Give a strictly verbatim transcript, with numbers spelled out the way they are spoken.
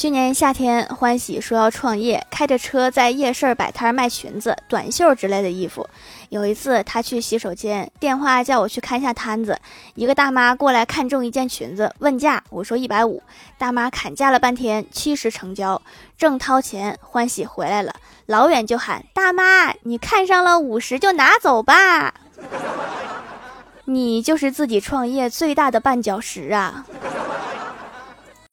去年夏天，欢喜说要创业，开着车在夜市摆摊卖裙子、短袖之类的衣服。有一次，他去洗手间，电话叫我去看一下摊子。一个大妈过来看中一件裙子，问价，我说一百五，大妈砍价了半天，七十成交。正掏钱，欢喜回来了，老远就喊：“大妈，你看上了五十就拿走吧。”你就是自己创业最大的绊脚石啊！